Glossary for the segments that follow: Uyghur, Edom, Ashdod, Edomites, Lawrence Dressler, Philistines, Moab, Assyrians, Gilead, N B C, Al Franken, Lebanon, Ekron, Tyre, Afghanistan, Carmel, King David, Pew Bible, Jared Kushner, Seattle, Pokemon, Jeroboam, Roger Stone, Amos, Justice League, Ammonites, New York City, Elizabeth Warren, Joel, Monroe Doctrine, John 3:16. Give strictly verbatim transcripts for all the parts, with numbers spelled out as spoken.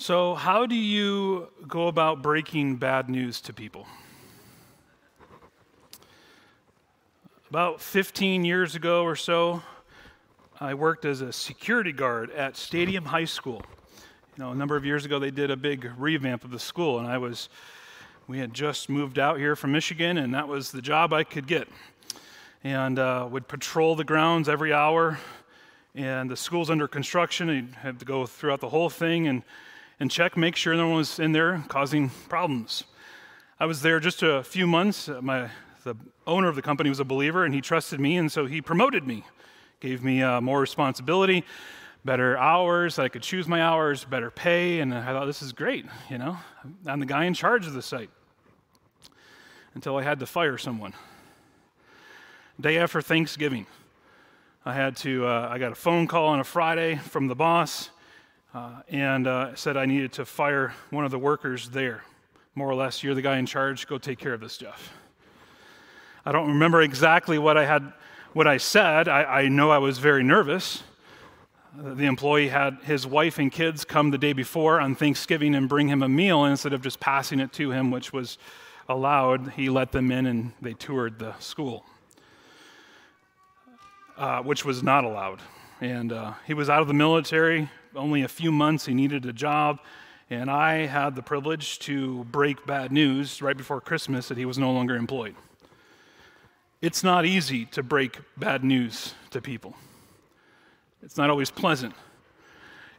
So how do you go about breaking bad news to people? About fifteen years ago or so, I worked as a security guard at Stadium High School. You know, a number of years ago, they did a big revamp of the school, and I was, we had just moved out here from Michigan, and that was the job I could get. And uh, would patrol the grounds every hour, and the school's under construction, and you'd have to go throughout the whole thing and, and check, make sure no one was in there causing problems. I was there just a few months. My, the owner of the company was a believer, and he trusted me, and so he promoted me. Gave me uh, more responsibility, better hours, I could choose my hours, better pay, and I thought, this is great, you know? I'm the guy in charge of the site, until I had to fire someone. Day after Thanksgiving, I had to, uh, I got a phone call on a Friday from the boss, uh, and uh, said I needed to fire one of the workers there. More or less, you're the guy in charge, go take care of this stuff. I don't remember exactly what I had What I said, I, I know I was very nervous. Uh, the employee had his wife and kids come the day before on Thanksgiving and bring him a meal, and instead of just passing it to him, which was allowed, he let them in and they toured the school, uh, which was not allowed. And uh, he was out of the military, only a few months, he needed a job, and I had the privilege to break bad news right before Christmas that he was no longer employed. It's not easy to break bad news to people. It's not always pleasant.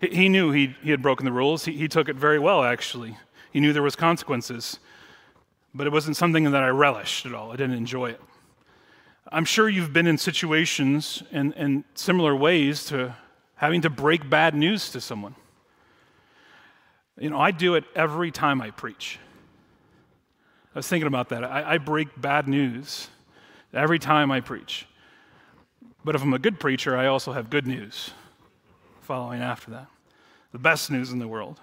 He knew he, he had broken the rules. He, he took it very well, actually. He knew there was consequences, but it wasn't something that I relished at all. I didn't enjoy it. I'm sure you've been in situations and, and similar ways to having to break bad news to someone. You know, I do it every time I preach. I was thinking about that. I, I break bad news every time I preach. But if I'm a good preacher, I also have good news following after that. The best news in the world.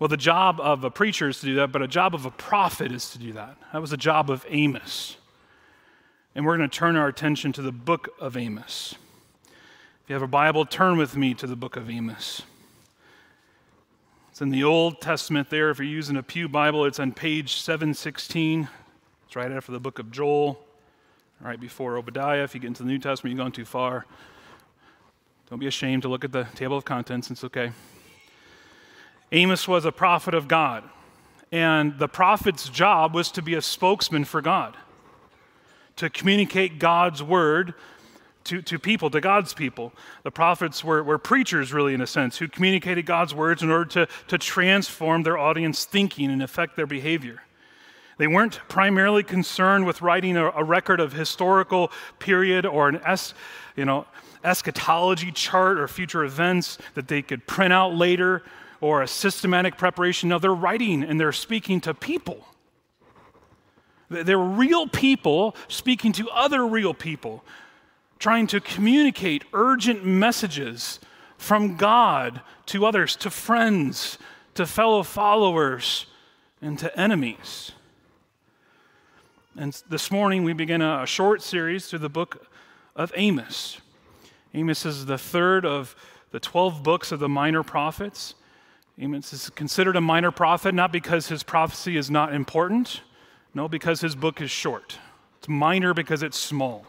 Well, the job of a preacher is to do that, but a job of a prophet is to do that. That was the job of Amos. And we're going to turn our attention to the book of Amos. If you have a Bible, turn with me to the book of Amos. It's in the Old Testament there. If you're using a Pew Bible, it's on page seven sixteen. It's right after the book of Joel, right before Obadiah. If you get into the New Testament, you've gone too far. Don't be ashamed to look at the table of contents. It's okay. Amos was a prophet of God, and the prophet's job was to be a spokesman for God, to communicate God's word to, to people, to God's people. The prophets were, were preachers, really, in a sense, who communicated God's words in order to, to transform their audience thinking and affect their behavior. They weren't primarily concerned with writing a, a record of historical period or an es, you know, eschatology chart or future events that they could print out later or a systematic preparation. No, they're writing and they're speaking to people. They're real people speaking to other real people, trying to communicate urgent messages from God to others, to friends, to fellow followers, and to enemies. And this morning, we begin a short series through the book of Amos. Amos is the third of the twelve books of the minor prophets. Amos is considered a minor prophet, not because his prophecy is not important. No, because his book is short. It's minor because it's small.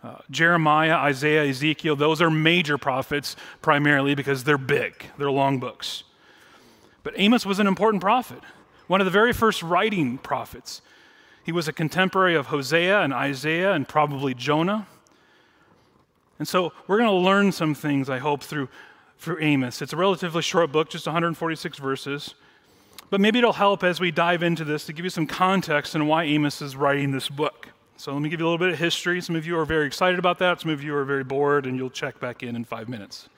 Uh, Jeremiah, Isaiah, Ezekiel, those are major prophets primarily because they're big. They're long books. But Amos was an important prophet, one of the very first writing prophets. He was a contemporary of Hosea and Isaiah and probably Jonah. And so we're going to learn some things, I hope, through, through Amos. It's a relatively short book, just one hundred forty-six verses. But maybe it'll help as we dive into this to give you some context on why Amos is writing this book. So let me give you a little bit of history. Some of you are very excited about that. Some of you are very bored, and you'll check back in in five minutes.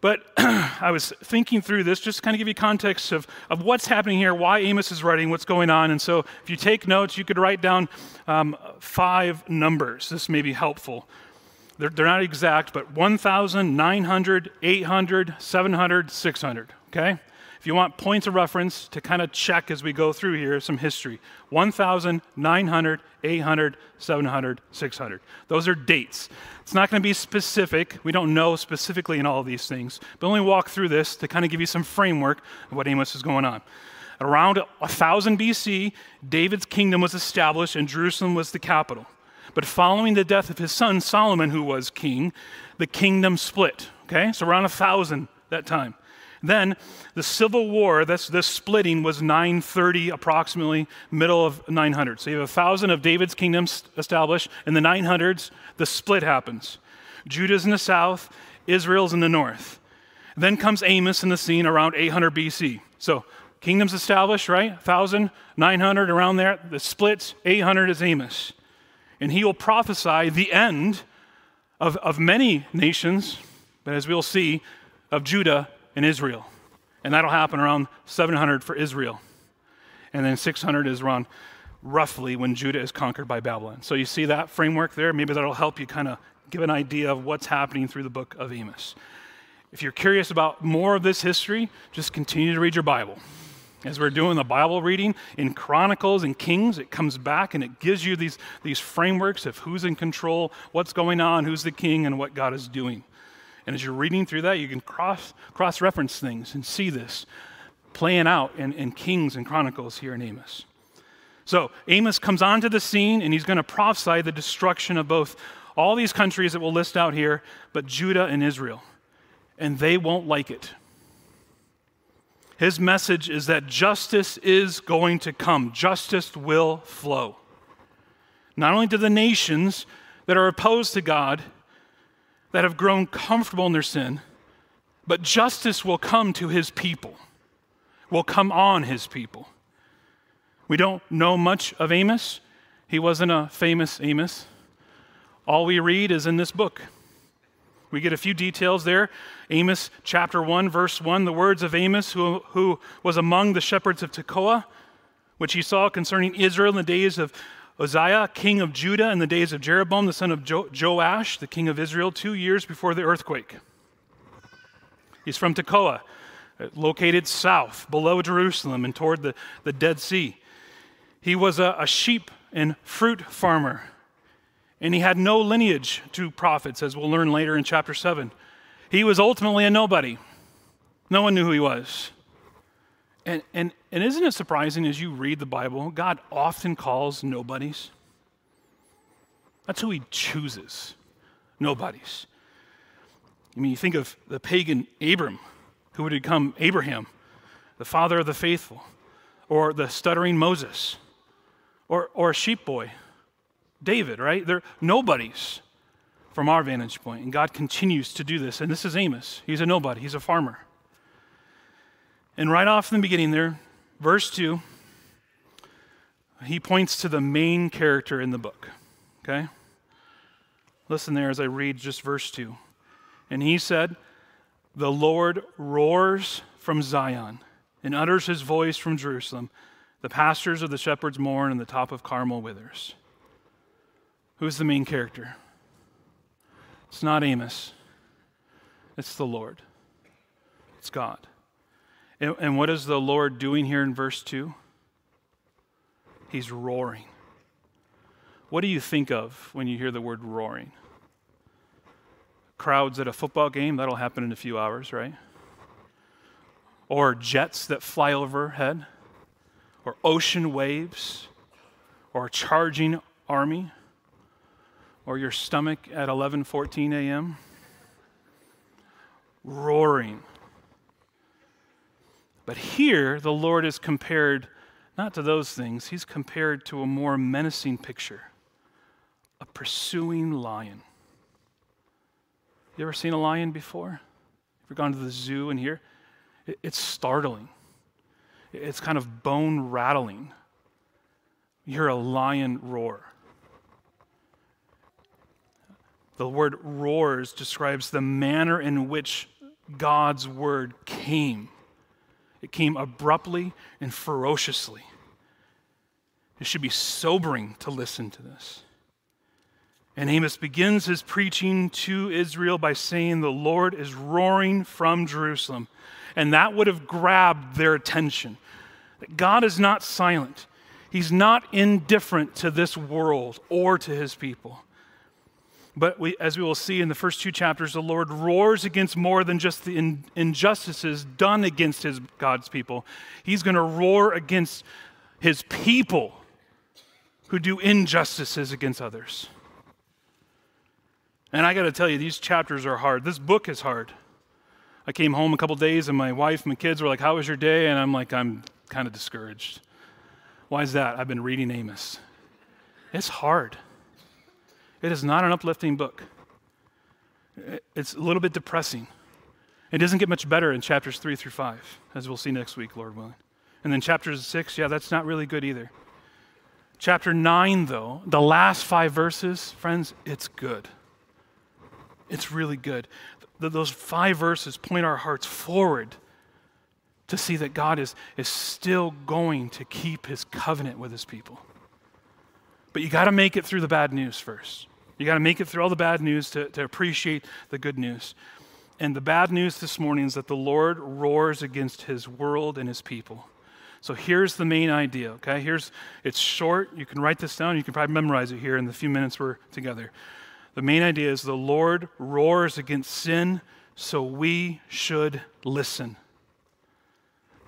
But I was thinking through this just to kind of give you context of, of what's happening here, why Amos is writing, what's going on. And so if you take notes, you could write down um, five numbers. This may be helpful. They're, they're not exact, but one thousand, nine hundred, eight hundred, seven hundred, six hundred, okay? If you want points of reference to kind of check as we go through here, some history. one thousand, nine hundred, eight hundred, seven hundred, six hundred. Those are dates. It's not going to be specific. We don't know specifically in all of these things. But only walk through this to kind of give you some framework of what Amos is going on. Around one thousand B C, David's kingdom was established and Jerusalem was the capital. But following the death of his son Solomon, who was king, the kingdom split. Okay, so around one thousand that time. Then the civil war, that's this splitting, was nine thirty approximately, middle of nine hundred. So you have one thousand of David's kingdom established. In the nine hundreds, the split happens. Judah's in the south, Israel's in the north. Then comes Amos in the scene around eight hundred B C. So kingdom's established, right? one thousand, nine hundred, around there. The splits, eight hundred is Amos. And he will prophesy the end of, of many nations, but as we'll see, of Judah and Israel. And that'll happen around seven hundred for Israel. And then six hundred is around roughly when Judah is conquered by Babylon. So you see that framework there? Maybe that'll help you kind of give an idea of what's happening through the book of Amos. If you're curious about more of this history, just continue to read your Bible. As we're doing the Bible reading in Chronicles and Kings, it comes back and it gives you these, these frameworks of who's in control, what's going on, who's the king, and what God is doing. And as you're reading through that, you can cross, cross-reference things and see this playing out in, in Kings and Chronicles here in Amos. So Amos comes onto the scene, and he's going to prophesy the destruction of both all these countries that we'll list out here, but Judah and Israel. And they won't like it. His message is that justice is going to come. Justice will flow. Not only to the nations that are opposed to God, that have grown comfortable in their sin, but justice will come to his people, will come on his people. We don't know much of Amos. He wasn't a famous Amos. All we read is in this book. We get a few details there. Amos chapter one, verse one, the words of Amos, who, who was among the shepherds of Tekoa, which he saw concerning Israel in the days of Uzziah, king of Judah, in the days of Jeroboam, the son of jo- Joash, the king of Israel, two years before the earthquake. He's from Tekoa, located south, below Jerusalem and toward the, the Dead Sea. He was a, a sheep and fruit farmer. And he had no lineage to prophets, as we'll learn later in chapter seven. He was ultimately a nobody. No one knew who he was. And, and, and isn't it surprising as you read the Bible, God often calls nobodies? That's who he chooses, nobodies. I mean, you think of the pagan Abram, who would become Abraham, the father of the faithful, or the stuttering Moses, or, or a sheep boy, David, right? They're nobodies from our vantage point. And God continues to do this. And this is Amos. He's a nobody. He's a farmer. And right off in the beginning there, verse two, he points to the main character in the book. Okay? Listen there as I read just verse two. And he said, "The Lord roars from Zion and utters his voice from Jerusalem. The pastures of the shepherds mourn and the top of Carmel withers." Who's the main character? It's not Amos. It's the Lord. It's God. And, and what is the Lord doing here in verse two? He's roaring. What do you think of when you hear the word roaring? Crowds at a football game, that'll happen in a few hours, right? Or jets that fly overhead, or ocean waves, or a charging army. Or your stomach at eleven fourteen a.m. roaring. But here, the Lord is compared not to those things. He's compared to a more menacing picture, a pursuing lion. You ever seen a lion before? Ever gone to the zoo and here? It's startling. It's kind of bone rattling. You hear a lion roar. The word roars describes the manner in which God's word came. It came abruptly and ferociously. It should be sobering to listen to this. And Amos begins his preaching to Israel by saying, "The Lord is roaring from Jerusalem." And that would have grabbed their attention. That God is not silent. He's not indifferent to this world or to his people. But we, as we will see in the first two chapters, the Lord roars against more than just the in, injustices done against his God's people. He's going to roar against his people who do injustices against others. And I got to tell you, these chapters are hard. This book is hard. I came home a couple days and my wife and my kids were like, "How was your day?" And I'm like, "I'm kind of discouraged." Why is that? I've been reading Amos. It's hard. It is not an uplifting book. It's a little bit depressing. It doesn't get much better in chapters three through five, as we'll see next week, Lord willing. And then chapters six, yeah, that's not really good either. Chapter nine, though, the last five verses, friends, it's good. It's really good. Those five verses point our hearts forward to see that God is, is still going to keep his covenant with his people. But you got to make it through the bad news first. You got to make it through all the bad news to, to appreciate the good news. And the bad news this morning is that the Lord roars against his world and his people. So here's the main idea, okay? Here's, it's short. You can write this down. You can probably memorize it here in the few minutes we're together. The main idea is the Lord roars against sin, so we should listen.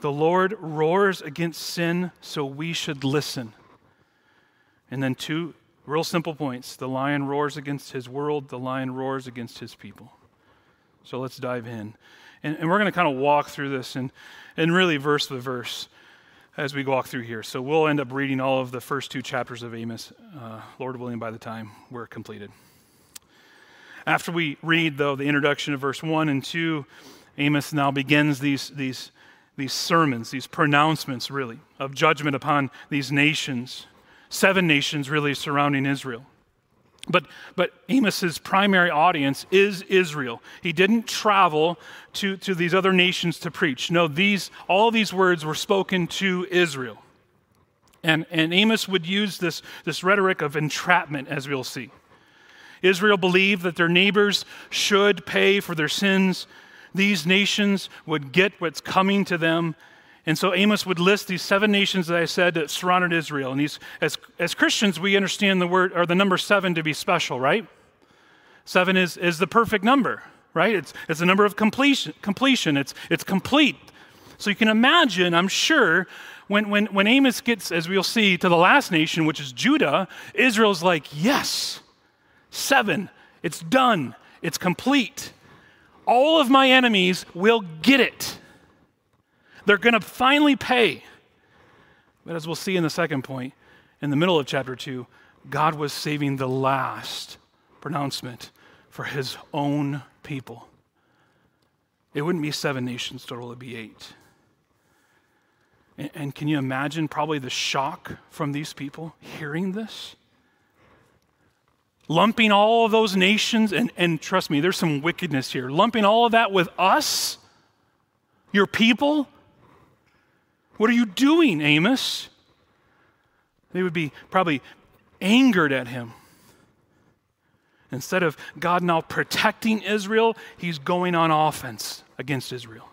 The Lord roars against sin, so we should listen. And then two real simple points. The lion roars against his world. The lion roars against his people. So let's dive in. And, and we're going to kind of walk through this and, and really verse by verse as we walk through here. So we'll end up reading all of the first two chapters of Amos, uh, Lord willing, by the time we're completed. After we read, though, the introduction of verse one and two, Amos now begins these, these, these sermons, these pronouncements, really, of judgment upon these nations, seven nations really surrounding Israel. But, but Amos's primary audience is Israel. He didn't travel to, to these other nations to preach. No, these, all these words were spoken to Israel. And, and Amos would use this, this rhetoric of entrapment, as we'll see. Israel believed that their neighbors should pay for their sins. These nations would get what's coming to them. And so Amos would list these seven nations that I said that surrounded Israel. And these, as, as Christians, we understand the word or the number seven to be special, right? Seven is, is the perfect number, right? It's it's a number of completion. Completion. It's it's complete. So you can imagine, I'm sure, when when when Amos gets, as we'll see, to the last nation, which is Judah, Israel's like, yes. Seven, it's done, it's complete. All of my enemies will get it. They're gonna finally pay. But as we'll see in the second point, in the middle of chapter two, God was saving the last pronouncement for his own people. It wouldn't be seven nations total, it'd be eight. And, and can you imagine probably the shock from these people hearing this? Lumping all of those nations, and, and trust me, there's some wickedness here. Lumping all of that with us, your people? What are you doing, Amos? They would be probably angered at him. Instead of God now protecting Israel, he's going on offense against Israel.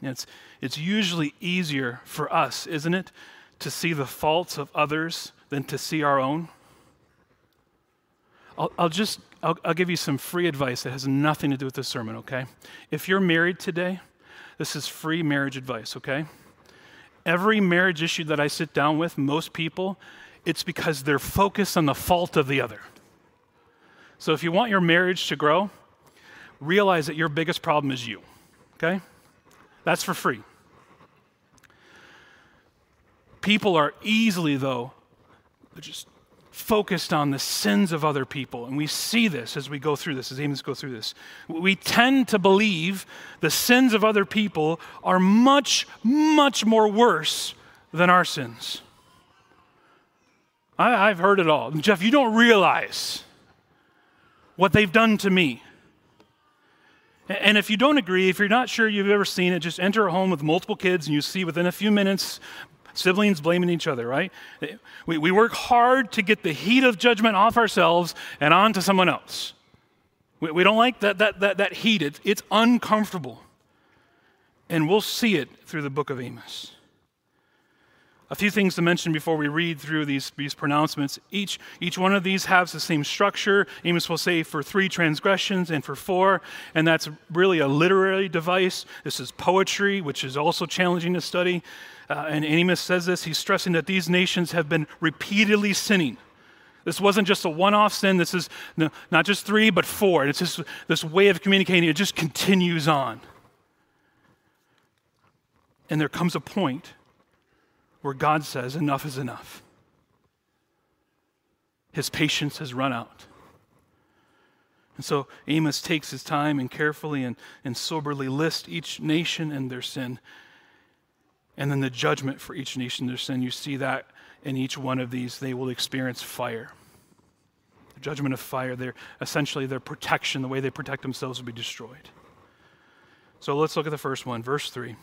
It's, it's usually easier for us, isn't it, to see the faults of others than to see our own. I'll, I'll just, I'll, I'll give you some free advice that has nothing to do with this sermon, okay? If you're married today, this is free marriage advice, okay? Every marriage issue that I sit down with, most people, it's because they're focused on the fault of the other. So if you want your marriage to grow, realize that your biggest problem is you, okay? That's for free. People are easily, though, they're just focused on the sins of other people. And we see this as we go through this, as Amos goes through this. We tend to believe the sins of other people are much, much more worse than our sins. I, I've heard it all. Jeff, you don't realize what they've done to me. And if you don't agree, if you're not sure you've ever seen it, just enter a home with multiple kids and you see within a few minutes Siblings blaming each other, right? We, we work hard to get the heat of judgment off ourselves and onto someone else. We, we don't like that, that, that, that heat. It, it's uncomfortable. And we'll see it through the book of Amos. A few things to mention before we read through these, these pronouncements. Each, each one of these has the same structure. Amos will say for three transgressions and for four, and that's really a literary device. This is poetry, which is also challenging to study. Uh, and Amos says this, he's stressing that these nations have been repeatedly sinning. This wasn't just a one-off sin. This is no, not just three, but four. It's just this way of communicating. It just continues on. And there comes a point where God says, enough is enough. His patience has run out. And so Amos takes his time and carefully and, and soberly lists each nation and their sin, and then the judgment for each nation and their sin. You see that in each one of these, they will experience fire. The judgment of fire, their, essentially their protection, the way they protect themselves will be destroyed. So let's look at the first one, verse three.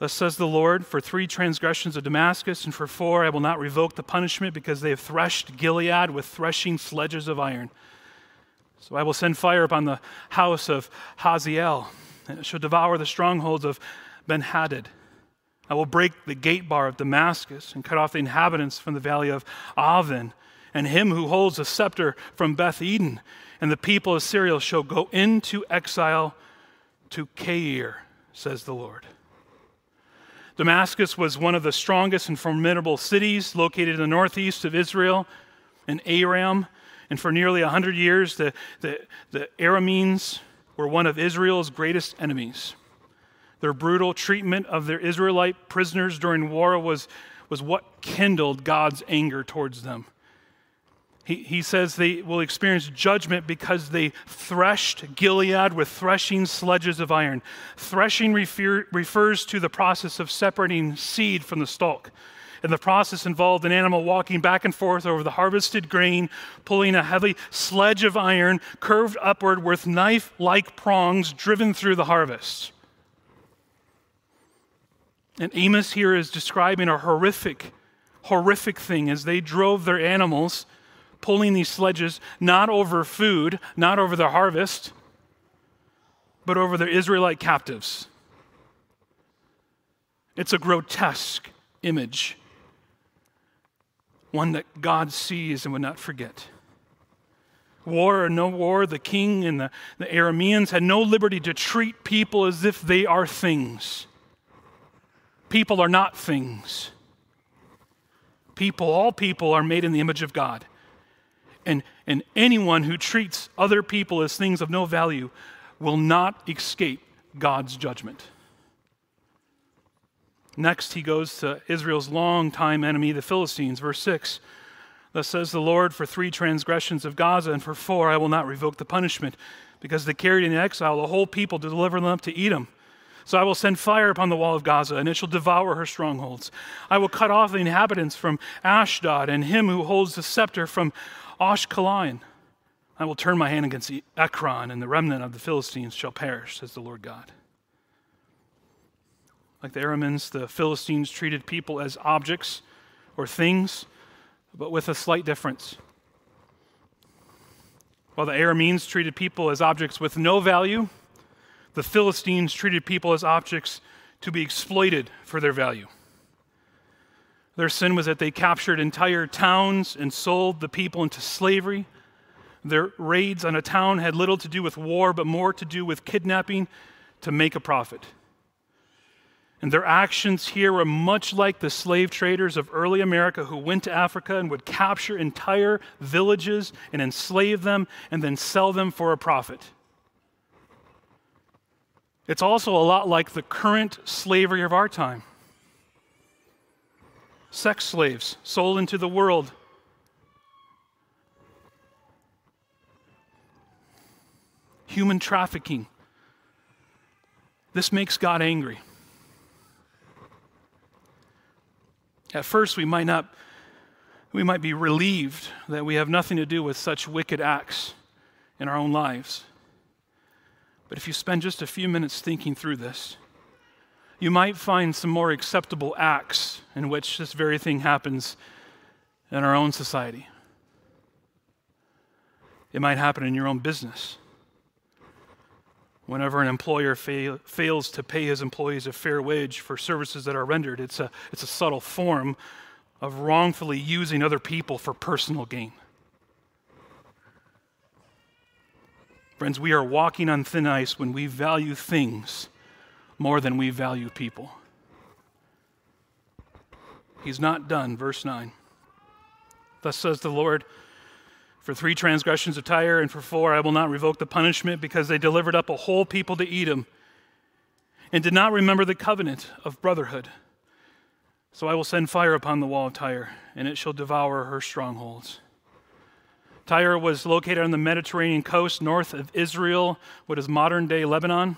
Thus says the Lord, for three transgressions of Damascus, and for four I will not revoke the punishment, because they have threshed Gilead with threshing sledges of iron. So I will send fire upon the house of Hazael, and it shall devour the strongholds of Ben-Hadad. I will break the gate bar of Damascus, and cut off the inhabitants from the valley of Avon, and him who holds the scepter from Beth Eden, and the people of Syria shall go into exile to Cair, says the Lord. Damascus was one of the strongest and formidable cities located in the northeast of Israel, in Aram. And for nearly one hundred years, the, the, the Arameans were one of Israel's greatest enemies. Their brutal treatment of their Israelite prisoners during war was, was what kindled God's anger towards them. He, he says they will experience judgment because they threshed Gilead with threshing sledges of iron. Threshing refer, refers to the process of separating seed from the stalk, and the process involved an animal walking back and forth over the harvested grain, pulling a heavy sledge of iron curved upward with knife-like prongs driven through the harvest. And Amos here is describing a horrific, horrific thing as they drove their animals, pulling these sledges, not over food, not over their harvest, but over their Israelite captives. It's a grotesque image, one that God sees and would not forget. War or no war, the king and the, the Arameans had no liberty to treat people as if they are things. People are not things. People, all people are made in the image of God. And, and anyone who treats other people as things of no value will not escape God's judgment. Next, he goes to Israel's longtime enemy, the Philistines. Verse six, thus says the Lord, for three transgressions of Gaza, and for four I will not revoke the punishment, because they carried into exile the whole people to deliver them up to Edom. So I will send fire upon the wall of Gaza, and it shall devour her strongholds. I will cut off the inhabitants from Ashdod, and him who holds the scepter from Ashkelon. I will turn my hand against Ekron, and the remnant of the Philistines shall perish, says the Lord God. Like the Arameans, the Philistines treated people as objects or things, but with a slight difference. While the Arameans treated people as objects with no value, the Philistines treated people as objects to be exploited for their value. Their sin was that they captured entire towns and sold the people into slavery. Their raids on a town had little to do with war, but more to do with kidnapping to make a profit. And their actions here were much like the slave traders of early America who went to Africa and would capture entire villages and enslave them and then sell them for a profit. It's also a lot like the current slavery of our time. Sex slaves sold into the world. Human trafficking. This makes God angry. At first, we might not, we might be relieved that we have nothing to do with such wicked acts in our own lives. But if you spend just a few minutes thinking through this, you might find some more acceptable acts in which this very thing happens in our own society. It might happen in your own business. Whenever an employer fail, fails to pay his employees a fair wage for services that are rendered, it's a, it's a subtle form of wrongfully using other people for personal gain. Friends, we are walking on thin ice when we value things more than we value people. He's not done, verse nine. Thus says the Lord, for three transgressions of Tyre and for four I will not revoke the punishment, because they delivered up a whole people to Edom and did not remember the covenant of brotherhood. So I will send fire upon the wall of Tyre, and it shall devour her strongholds. Tyre was located on the Mediterranean coast north of Israel, what is modern-day Lebanon.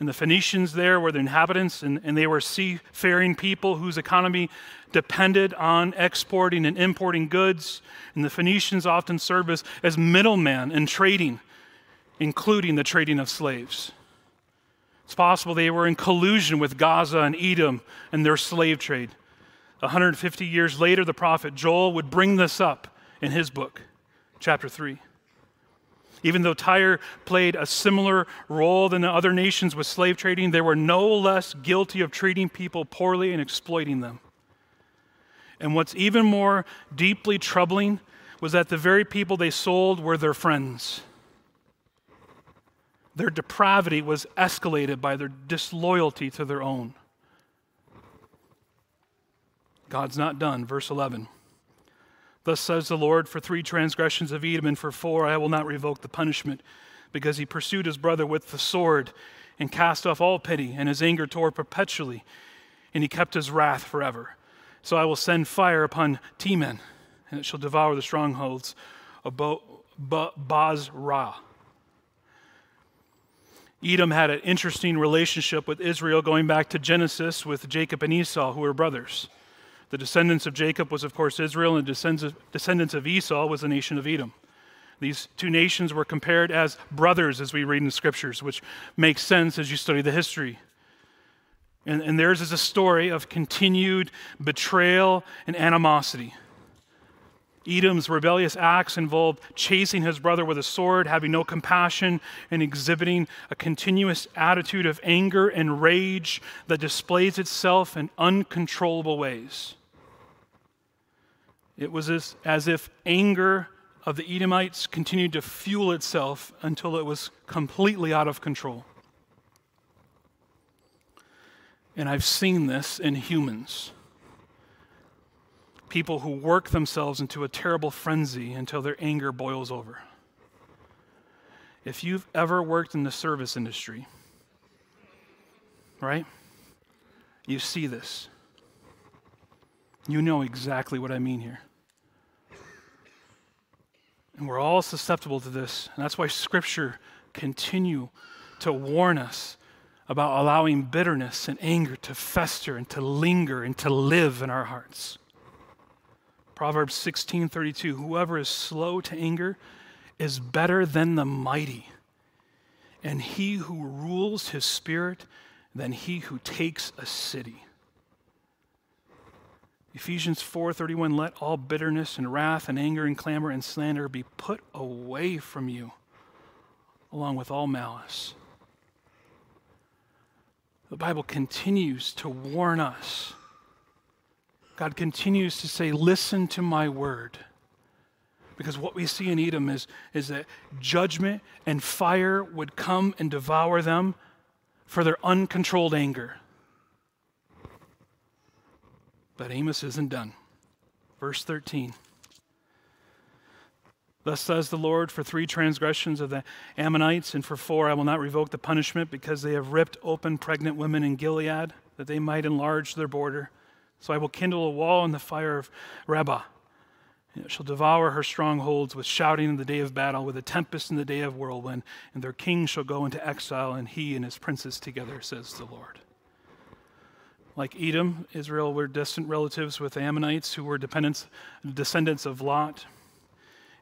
And the Phoenicians there were the inhabitants, and, and they were seafaring people whose economy depended on exporting and importing goods. And the Phoenicians often served as, as middlemen in trading, including the trading of slaves. It's possible they were in collusion with Gaza and Edom and their slave trade. one hundred fifty years later, the prophet Joel would bring this up in his book, chapter three. Even though Tyre played a similar role than the other nations with slave trading, they were no less guilty of treating people poorly and exploiting them. And what's even more deeply troubling was that the very people they sold were their friends. Their depravity was escalated by their disloyalty to their own. God's not done, verse eleven. Thus says the Lord, for three transgressions of Edom and for four I will not revoke the punishment, because he pursued his brother with the sword and cast off all pity, and his anger tore perpetually, and he kept his wrath forever. So I will send fire upon Teman, and it shall devour the strongholds of Bo- Bo- Bozrah. Edom had an interesting relationship with Israel going back to Genesis with Jacob and Esau, who were brothers. The descendants of Jacob was, of course, Israel, and the descendants of Esau was the nation of Edom. These two nations were compared as brothers, as we read in the scriptures, which makes sense as you study the history. And, and theirs is a story of continued betrayal and animosity. Edom's rebellious acts involved chasing his brother with a sword, having no compassion, and exhibiting a continuous attitude of anger and rage that displays itself in uncontrollable ways. It was as if anger of the Edomites continued to fuel itself until it was completely out of control. And I've seen this in humans. People who work themselves into a terrible frenzy until their anger boils over. If you've ever worked in the service industry, right? You see this. You know exactly what I mean here. And we're all susceptible to this, and that's why Scripture continue to warn us about allowing bitterness and anger to fester and to linger and to live in our hearts. Proverbs sixteen thirty-two, whoever is slow to anger is better than the mighty, and he who rules his spirit than he who takes a city. Ephesians four thirty-one, let all bitterness and wrath and anger and clamor and slander be put away from you, along with all malice. The Bible continues to warn us. God continues to say, listen to my word. Because what we see in Edom is, is that judgment and fire would come and devour them for their uncontrolled anger. But Amos isn't done. Verse thirteen. Thus says the Lord, for three transgressions of the Ammonites, and for four I will not revoke the punishment, because they have ripped open pregnant women in Gilead, that they might enlarge their border. So I will kindle a wall in the fire of Rabbah, and it shall devour her strongholds with shouting in the day of battle, with a tempest in the day of whirlwind, and their king shall go into exile, and he and his princes together, says the Lord. Like Edom, Israel were distant relatives with the Ammonites, who were descendants of Lot.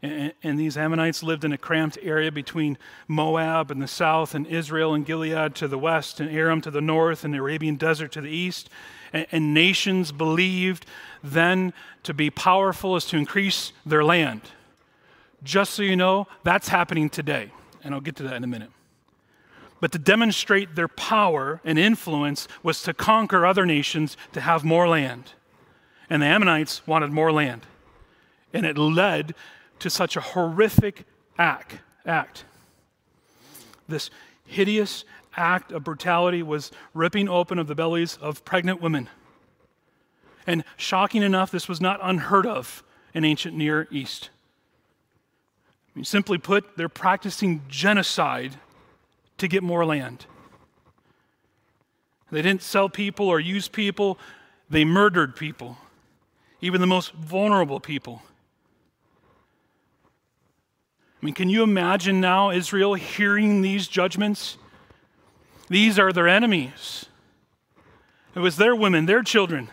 And, and these Ammonites lived in a cramped area between Moab in the south and Israel and Gilead to the west and Aram to the north and the Arabian desert to the east. And, and nations believed then to be powerful is to increase their land. Just so you know, that's happening today. And I'll get to that in a minute. But to demonstrate their power and influence was to conquer other nations to have more land. And the Ammonites wanted more land. And it led to such a horrific act. act. This hideous act of brutality was ripping open of the bellies of pregnant women. And shocking enough, this was not unheard of in ancient Near East. I mean, simply put, they're practicing genocide to get more land. They didn't sell people or use people. They murdered people, even the most vulnerable people. I mean, can you imagine now Israel hearing these judgments? These are their enemies. It was their women, their children.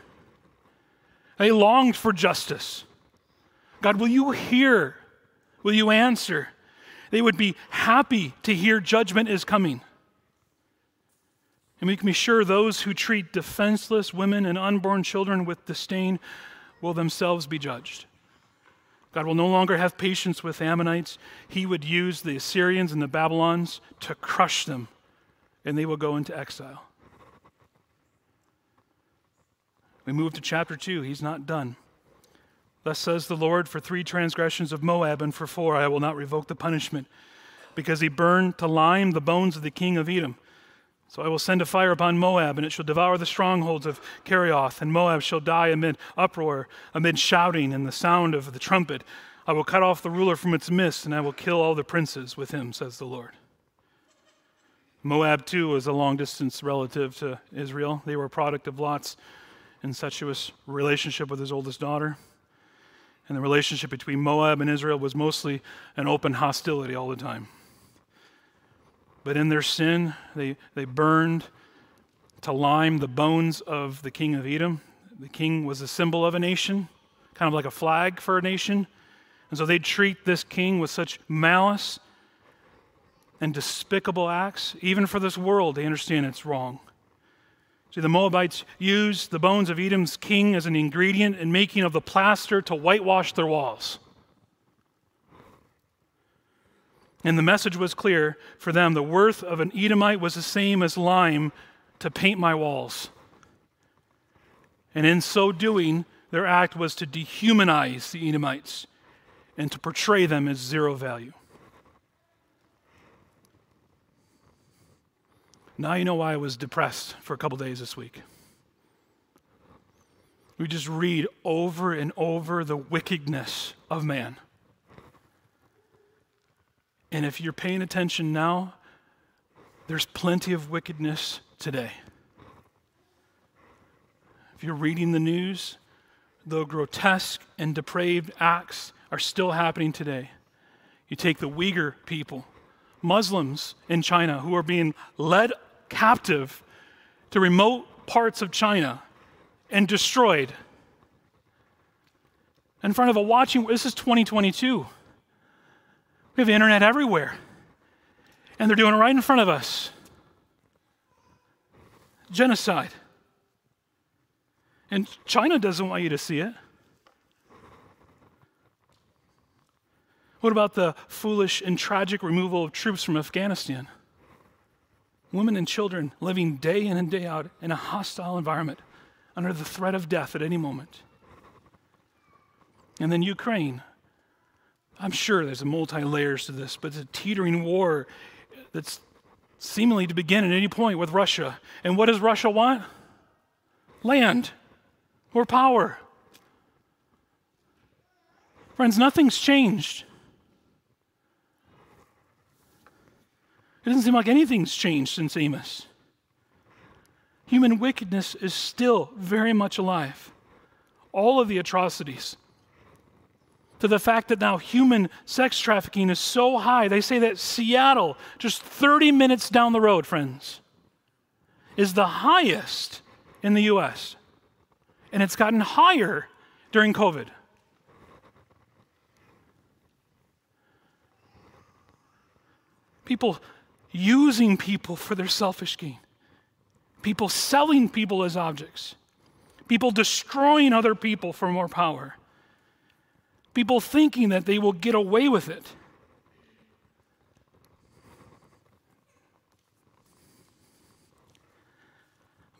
They longed for justice. God, will you hear? Will you answer? They would be happy to hear judgment is coming. And we can be sure those who treat defenseless women and unborn children with disdain will themselves be judged. God will no longer have patience with Ammonites. He would use the Assyrians and the Babylons to crush them, and they will go into exile. We move to chapter two. He's not done. Thus says the Lord, for three transgressions of Moab and for four I will not revoke the punishment, because he burned to lime the bones of the king of Edom. So I will send a fire upon Moab, and it shall devour the strongholds of Kerioth, and Moab shall die amid uproar, amid shouting and the sound of the trumpet. I will cut off the ruler from its midst, and I will kill all the princes with him, says the Lord. Moab, too, was a long-distance relative to Israel. They were a product of Lot's incestuous relationship with his oldest daughter. And the relationship between Moab and Israel was mostly an open hostility all the time. But in their sin, they, they burned to lime the bones of the king of Edom. The king was a symbol of a nation, kind of like a flag for a nation. And so they'd treat this king with such malice and despicable acts. Even for this world, they understand it's wrong. See, the Moabites used the bones of Edom's king as an ingredient in making of the plaster to whitewash their walls. And the message was clear for them. The worth of an Edomite was the same as lime to paint my walls. And in so doing, their act was to dehumanize the Edomites and to portray them as zero value. Now you know why I was depressed for a couple days this week. We just read over and over the wickedness of man. And if you're paying attention now, there's plenty of wickedness today. If you're reading the news, the grotesque and depraved acts are still happening today. You take the Uyghur people, Muslims in China who are being led captive to remote parts of China and destroyed in front of a watching. This is twenty twenty-two. We have the internet everywhere, and they're doing it right in front of us. Genocide. And China doesn't want you to see it. What about the foolish and tragic removal of troops from Afghanistan? Women and children living day in and day out in a hostile environment under the threat of death at any moment. And then Ukraine. I'm sure there's multi-layers to this, but it's a teetering war that's seemingly to begin at any point with Russia. And what does Russia want? Land or power. Friends, nothing's changed. It doesn't seem like anything's changed since Amos. Human wickedness is still very much alive. All of the atrocities. To the fact that now human sex trafficking is so high, they say that Seattle, just thirty minutes down the road, friends, is the highest in the U S. And it's gotten higher during COVID. People using people for their selfish gain. People selling people as objects. People destroying other people for more power. People thinking that they will get away with it.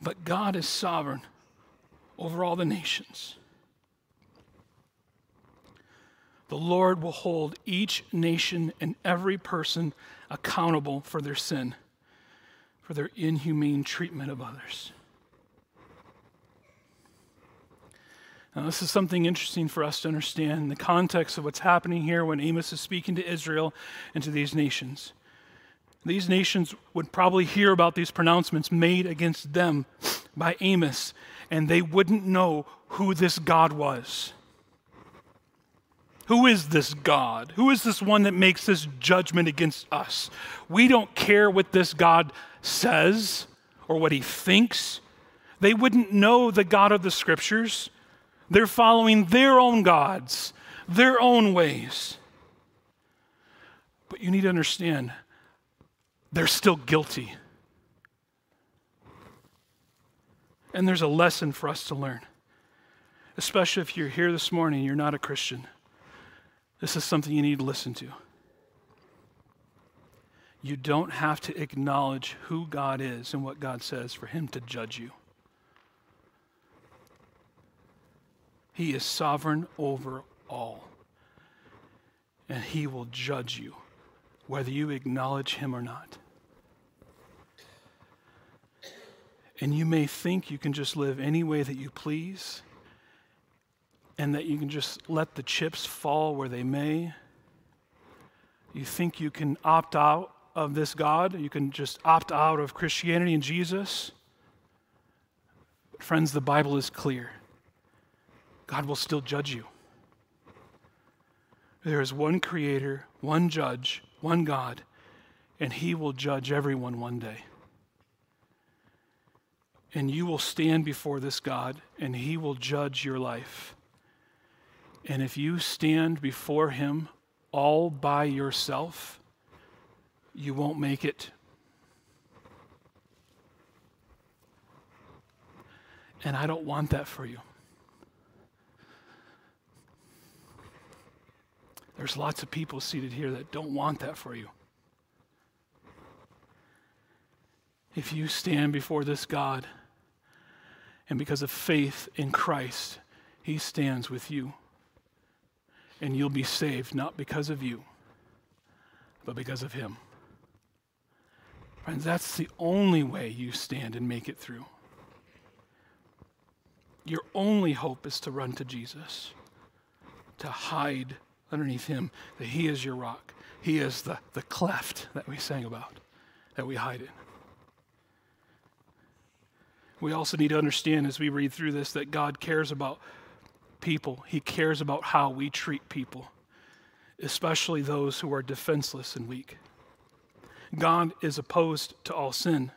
But God is sovereign over all the nations. The Lord will hold each nation and every person accountable for their sin, for their inhumane treatment of others. Now, this is something interesting for us to understand in the context of what's happening here when Amos is speaking to Israel and to these nations. These nations would probably hear about these pronouncements made against them by Amos, and they wouldn't know who this God was. Who is this God? Who is this one that makes this judgment against us? We don't care what this God says or what he thinks. They wouldn't know the God of the scriptures. They're following their own gods, their own ways. But you need to understand, they're still guilty. And there's a lesson for us to learn, especially if you're here this morning and you're not a Christian. This is something you need to listen to. You don't have to acknowledge who God is and what God says for him to judge you. He is sovereign over all, and he will judge you whether you acknowledge him or not. And you may think you can just live any way that you please, and that you can just let the chips fall where they may. You think you can opt out of this God. You can just opt out of Christianity and Jesus. But friends, the Bible is clear. God will still judge you. There is one creator, one judge, one God, and he will judge everyone one day. And you will stand before this God, and he will judge your life. And if you stand before him all by yourself, you won't make it. And I don't want that for you. There's lots of people seated here that don't want that for you. If you stand before this God, and because of faith in Christ, he stands with you. And you'll be saved, not because of you, but because of him. Friends, that's the only way you stand and make it through. Your only hope is to run to Jesus, to hide underneath him, that he is your rock. He is the, the cleft that we sang about, that we hide in. We also need to understand as we read through this that God cares about people. He cares about how we treat people, especially those who are defenseless and weak. God is opposed to all sin,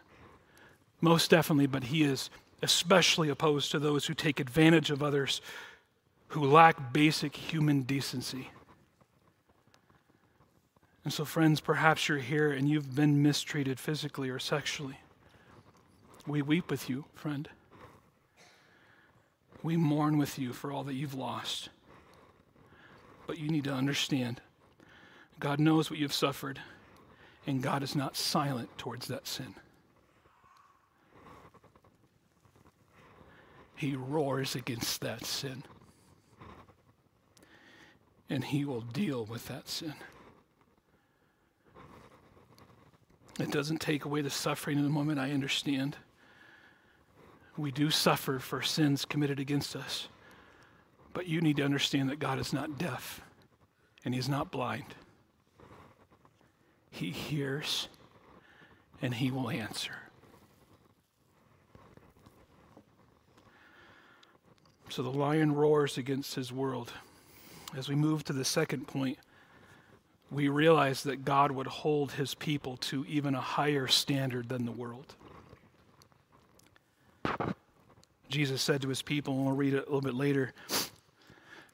most definitely, but he is especially opposed to those who take advantage of others, who lack basic human decency. And so, friends, perhaps you're here and you've been mistreated physically or sexually. We weep with you, friend. We mourn with you for all that you've lost. But you need to understand, God knows what you've suffered, and God is not silent towards that sin. He roars against that sin, and he will deal with that sin. It doesn't take away the suffering in the moment, I understand. We do suffer for sins committed against us, but you need to understand that God is not deaf and he's not blind. He hears and he will answer. So the lion roars against his world. As we move to the second point, we realize that God would hold his people to even a higher standard than the world. Jesus said to his people, and we'll read it a little bit later.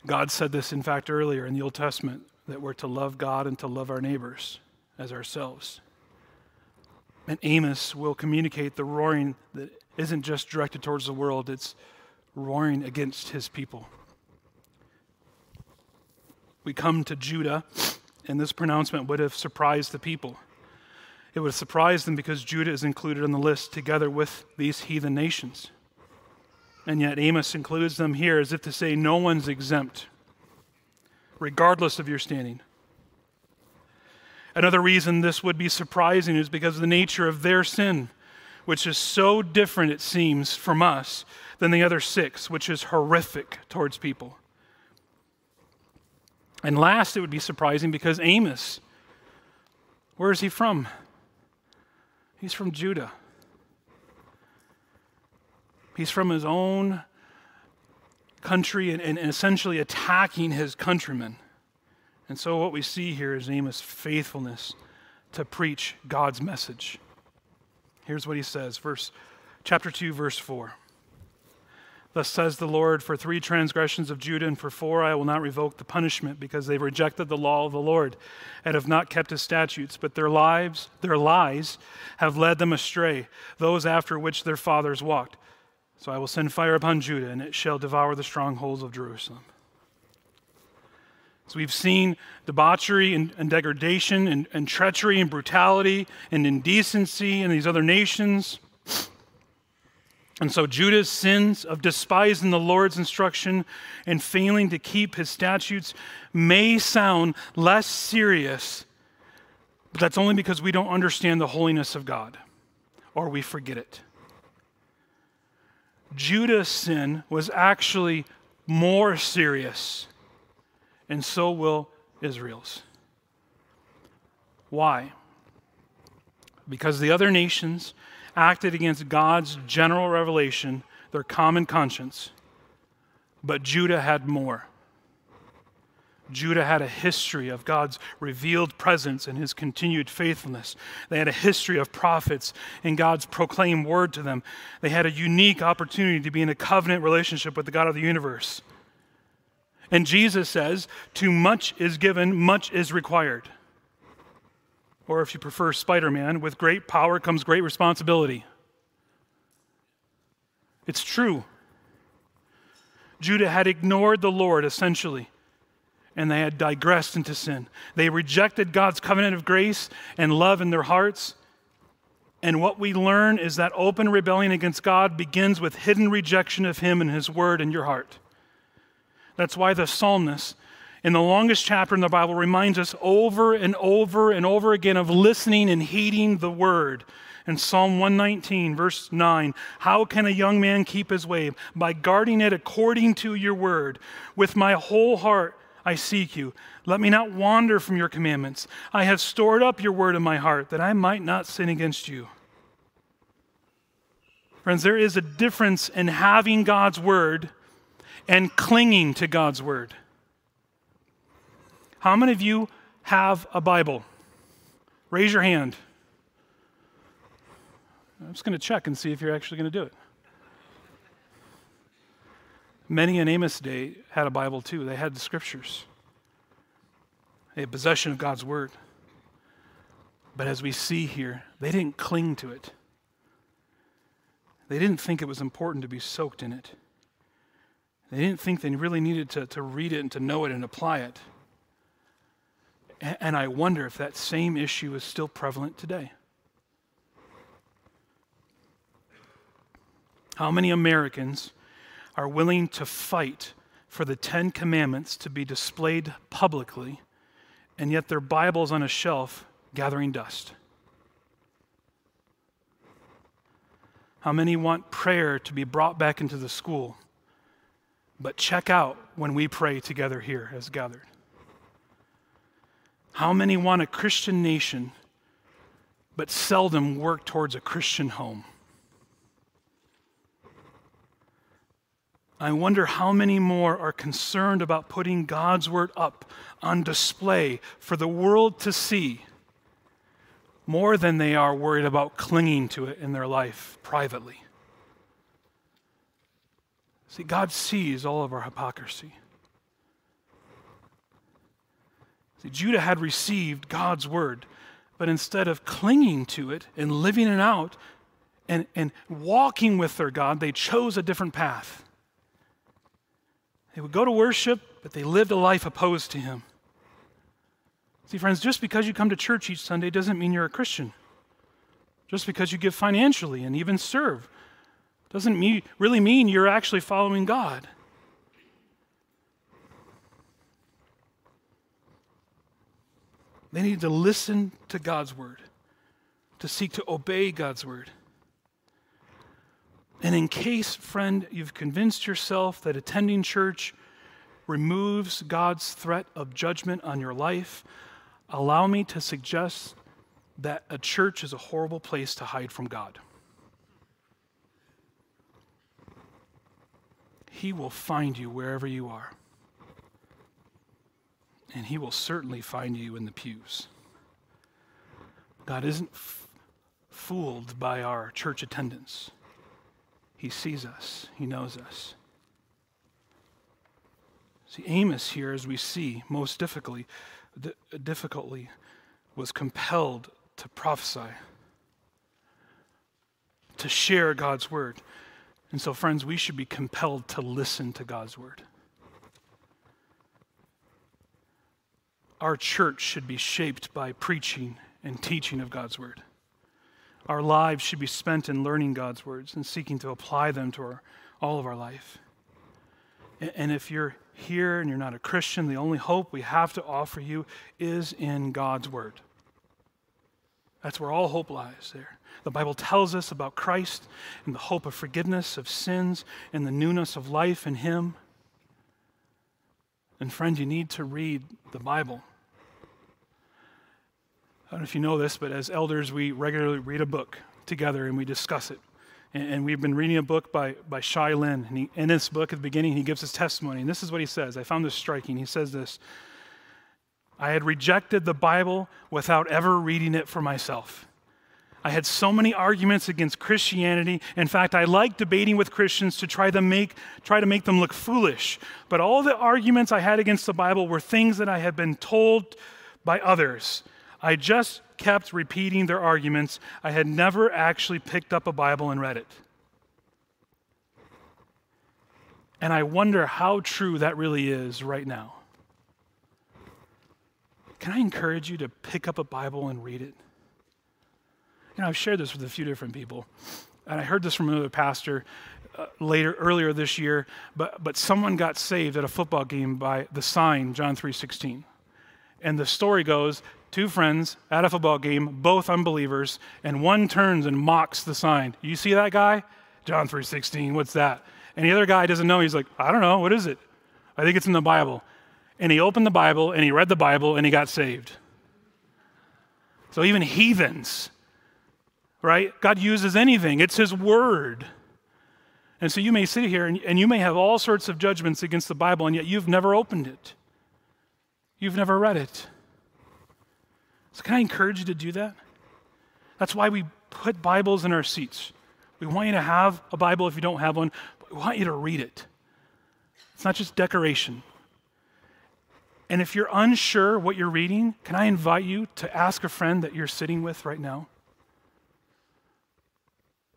God said this, in fact, earlier in the Old Testament, that we're to love God and to love our neighbors as ourselves. And Amos will communicate the roaring that isn't just directed towards the world, it's roaring against his people. We come to Judah, and this pronouncement would have surprised the people. It would have surprised them because Judah is included on the list together with these heathen nations. And yet Amos includes them here as if to say no one's exempt, regardless of your standing. Another reason this would be surprising is because of the nature of their sin, which is so different, it seems, from us than the other six, which is horrific towards people. And last, it would be surprising because Amos, where is he from? He's from Judah. He's from his own country and, and essentially attacking his countrymen. And so what we see here is Amos' faithfulness to preach God's message. Here's what he says, verse chapter two, verse four. Thus says the Lord, for three transgressions of Judah and for four I will not revoke the punishment, because they've rejected the law of the Lord and have not kept his statutes, but their lives, their lies have led them astray, those after which their fathers walked. So I will send fire upon Judah, and it shall devour the strongholds of Jerusalem. So we've seen debauchery and, and degradation and, and treachery and brutality and indecency in these other nations. And so Judah's sins of despising the Lord's instruction and failing to keep his statutes may sound less serious, but that's only because we don't understand the holiness of God, or we forget it. Judah's sin was actually more serious, and so will Israel's. Why? Because the other nations acted against God's general revelation, their common conscience, but Judah had more. Judah had a history of God's revealed presence and his continued faithfulness. They had a history of prophets and God's proclaimed word to them. They had a unique opportunity to be in a covenant relationship with the God of the universe. And Jesus says, too much is given, much is required. Or if you prefer Spider-Man, with great power comes great responsibility. It's true. Judah had ignored the Lord, essentially, and they had digressed into sin. They rejected God's covenant of grace and love in their hearts. And what we learn is that open rebellion against God begins with hidden rejection of him and his word in your heart. That's why the psalmist, in the longest chapter in the Bible, reminds us over and over and over again of listening and heeding the word. In Psalm one nineteen, verse nine, how can a young man keep his way? By guarding it according to your word. With my whole heart I seek you. Let me not wander from your commandments. I have stored up your word in my heart, that I might not sin against you. Friends, there is a difference in having God's word and clinging to God's word. How many of you have a Bible? Raise your hand. I'm just going to check and see if you're actually going to do it. Many in Amos' day had a Bible too. They had the scriptures. They had possession of God's word. But as we see here, they didn't cling to it. They didn't think it was important to be soaked in it. They didn't think they really needed to, to read it and to know it and apply it. And I wonder if that same issue is still prevalent today. How many Americans are willing to fight for the Ten Commandments to be displayed publicly, and yet their Bible's on a shelf gathering dust? How many want prayer to be brought back into the school, but check out when we pray together here as gathered? How many want a Christian nation, but seldom work towards a Christian home? I wonder how many more are concerned about putting God's word up on display for the world to see, more than they are worried about clinging to it in their life privately. See, God sees all of our hypocrisy. See, Judah had received God's word, But instead of clinging to it and living it out and, and walking with their God, they chose a different path. They would go to worship, but they lived a life opposed to him. See, friends, just because you come to church each Sunday doesn't mean you're a Christian. Just because you give financially and even serve doesn't mean, really mean you're actually following God. They need to listen to God's word, to seek to obey God's word. And in case, friend, you've convinced yourself that attending church removes God's threat of judgment on your life, allow me to suggest that a church is a horrible place to hide from God. He will find you wherever you are. And he will certainly find you in the pews. God isn't f- fooled by our church attendance. He sees us. He knows us. See, Amos here, as we see most difficultly, d- difficultly was compelled to prophesy, to share God's word. And so, friends, we should be compelled to listen to God's word. Our church should be shaped by preaching and teaching of God's word. Our lives should be spent in learning God's words and seeking to apply them to our, all of our life. And, and if you're here and you're not a Christian, the only hope we have to offer you is in God's word. That's where all hope lies there. The Bible tells us about Christ and the hope of forgiveness of sins and the newness of life in him. And friend, you need to read the Bible. I don't know if you know this, but as elders, we regularly read a book together and we discuss it. And, and we've been reading a book by, by Shai Lin. And he, in this book, at the beginning, he gives his testimony. And this is what he says. I found this striking. He says this: I had rejected the Bible without ever reading it for myself. I had so many arguments against Christianity. In fact, I like debating with Christians to try to make try to make them look foolish. But all the arguments I had against the Bible were things that I had been told by others. I just kept repeating their arguments. I had never actually picked up a Bible and read it. And I wonder how true that really is right now. Can I encourage you to pick up a Bible and read it? You know, I've shared this with a few different people, and I heard this from another pastor uh, later, earlier this year, but but someone got saved at a football game by the sign, John three sixteen. And the story goes, two friends at a football game, both unbelievers, and one turns and mocks the sign. You see that guy? John three sixteen, what's that? And the other guy doesn't know. He's like, I don't know, what is it? I think it's in the Bible. And he opened the Bible, and he read the Bible, and he got saved. So even heathens, right? God uses anything. It's his word. And so you may sit here and, and you may have all sorts of judgments against the Bible, and yet you've never opened it. You've never read it. So can I encourage you to do that? That's why we put Bibles in our seats. We want you to have a Bible if you don't have one, but we want you to read it. It's not just decoration. And if you're unsure what you're reading, can I invite you to ask a friend that you're sitting with right now?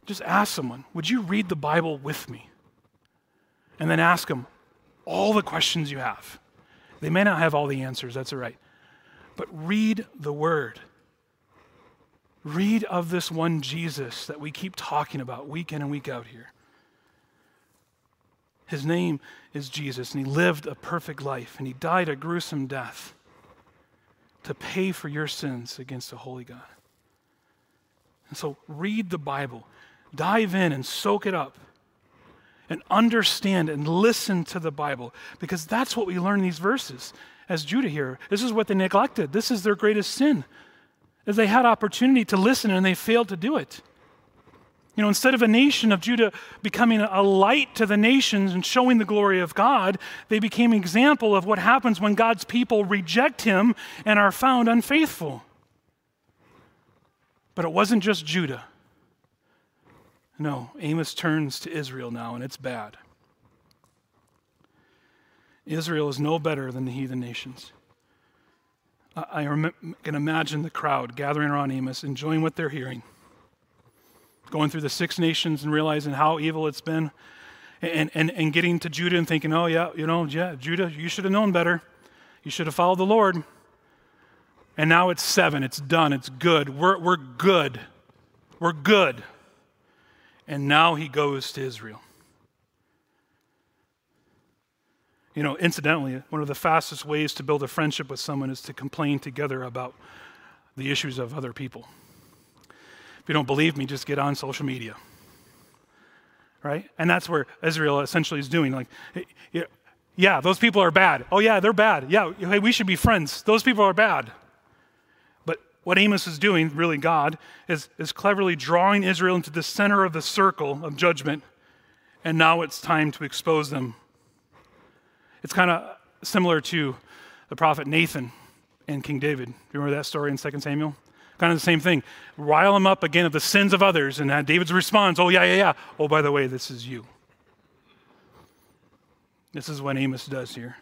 Just ask someone, would you read the Bible with me? And then ask them all the questions you have. They may not have all the answers, that's all right. But read the word. Read of this one Jesus that we keep talking about week in and week out here. His name is Jesus, and he lived a perfect life, and he died a gruesome death to pay for your sins against a holy God. And so read the Bible. Dive in and soak it up and understand and listen to the Bible, because that's what we learn in these verses as Judah here. This is what they neglected. This is their greatest sin, is they had opportunity to listen and they failed to do it. You know, instead of a nation of Judah becoming a light to the nations and showing the glory of God, they became an example of what happens when God's people reject him and are found unfaithful. But it wasn't just Judah. No, Amos turns to Israel now, and it's bad. Israel is no better than the heathen nations. I can imagine the crowd gathering around Amos, enjoying what they're hearing, going through the six nations and realizing how evil it's been, and, and, and getting to Judah and thinking, oh yeah, you know, yeah, Judah, you should have known better. You should have followed the Lord. And now it's seven, it's done, it's good. We're, we're good, we're good. And now he goes to Israel. You know, incidentally, one of the fastest ways to build a friendship with someone is to complain together about the issues of other people. If you don't believe me, just get on social media, right? And that's where Israel essentially is doing. Like, yeah, those people are bad. Oh yeah, they're bad. Yeah, hey, we should be friends. Those people are bad. But what Amos is doing, really God, is, is cleverly drawing Israel into the center of the circle of judgment, and now it's time to expose them. It's kind of similar to the prophet Nathan and King David. Do you remember that story in Second Samuel? Kind of the same thing. Rile them up again of the sins of others, and David's response, oh yeah, yeah, yeah. Oh, by the way, this is you. This is what Amos does here.